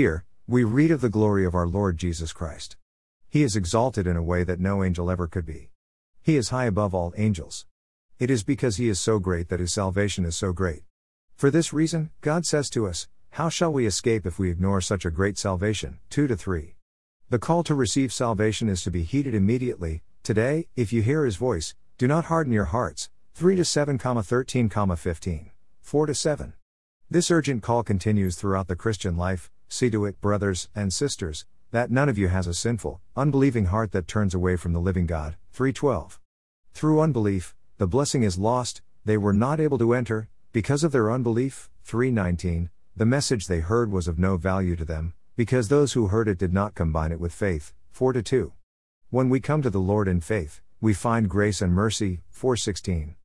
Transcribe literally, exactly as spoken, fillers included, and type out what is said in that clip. Here, we read of the glory of our Lord Jesus Christ. He is exalted in a way that no angel ever could be. He is high above all angels. It is because he is so great that his salvation is so great. For this reason, God says to us, how shall we escape if we ignore such a great salvation? two to three. The call to receive salvation is to be heeded immediately. Today, if you hear his voice, do not harden your hearts. three to seven, thirteen, fifteen. four to seven. This urgent call continues throughout the Christian life. See to it, brothers and sisters, that none of you has a sinful, unbelieving heart that turns away from the living God. three twelve. Through unbelief, the blessing is lost, they were not able to enter, because of their unbelief. three nineteen. The message they heard was of no value to them, because those who heard it did not combine it with faith. four to two. When we come to the Lord in faith, we find grace and mercy. four sixteen.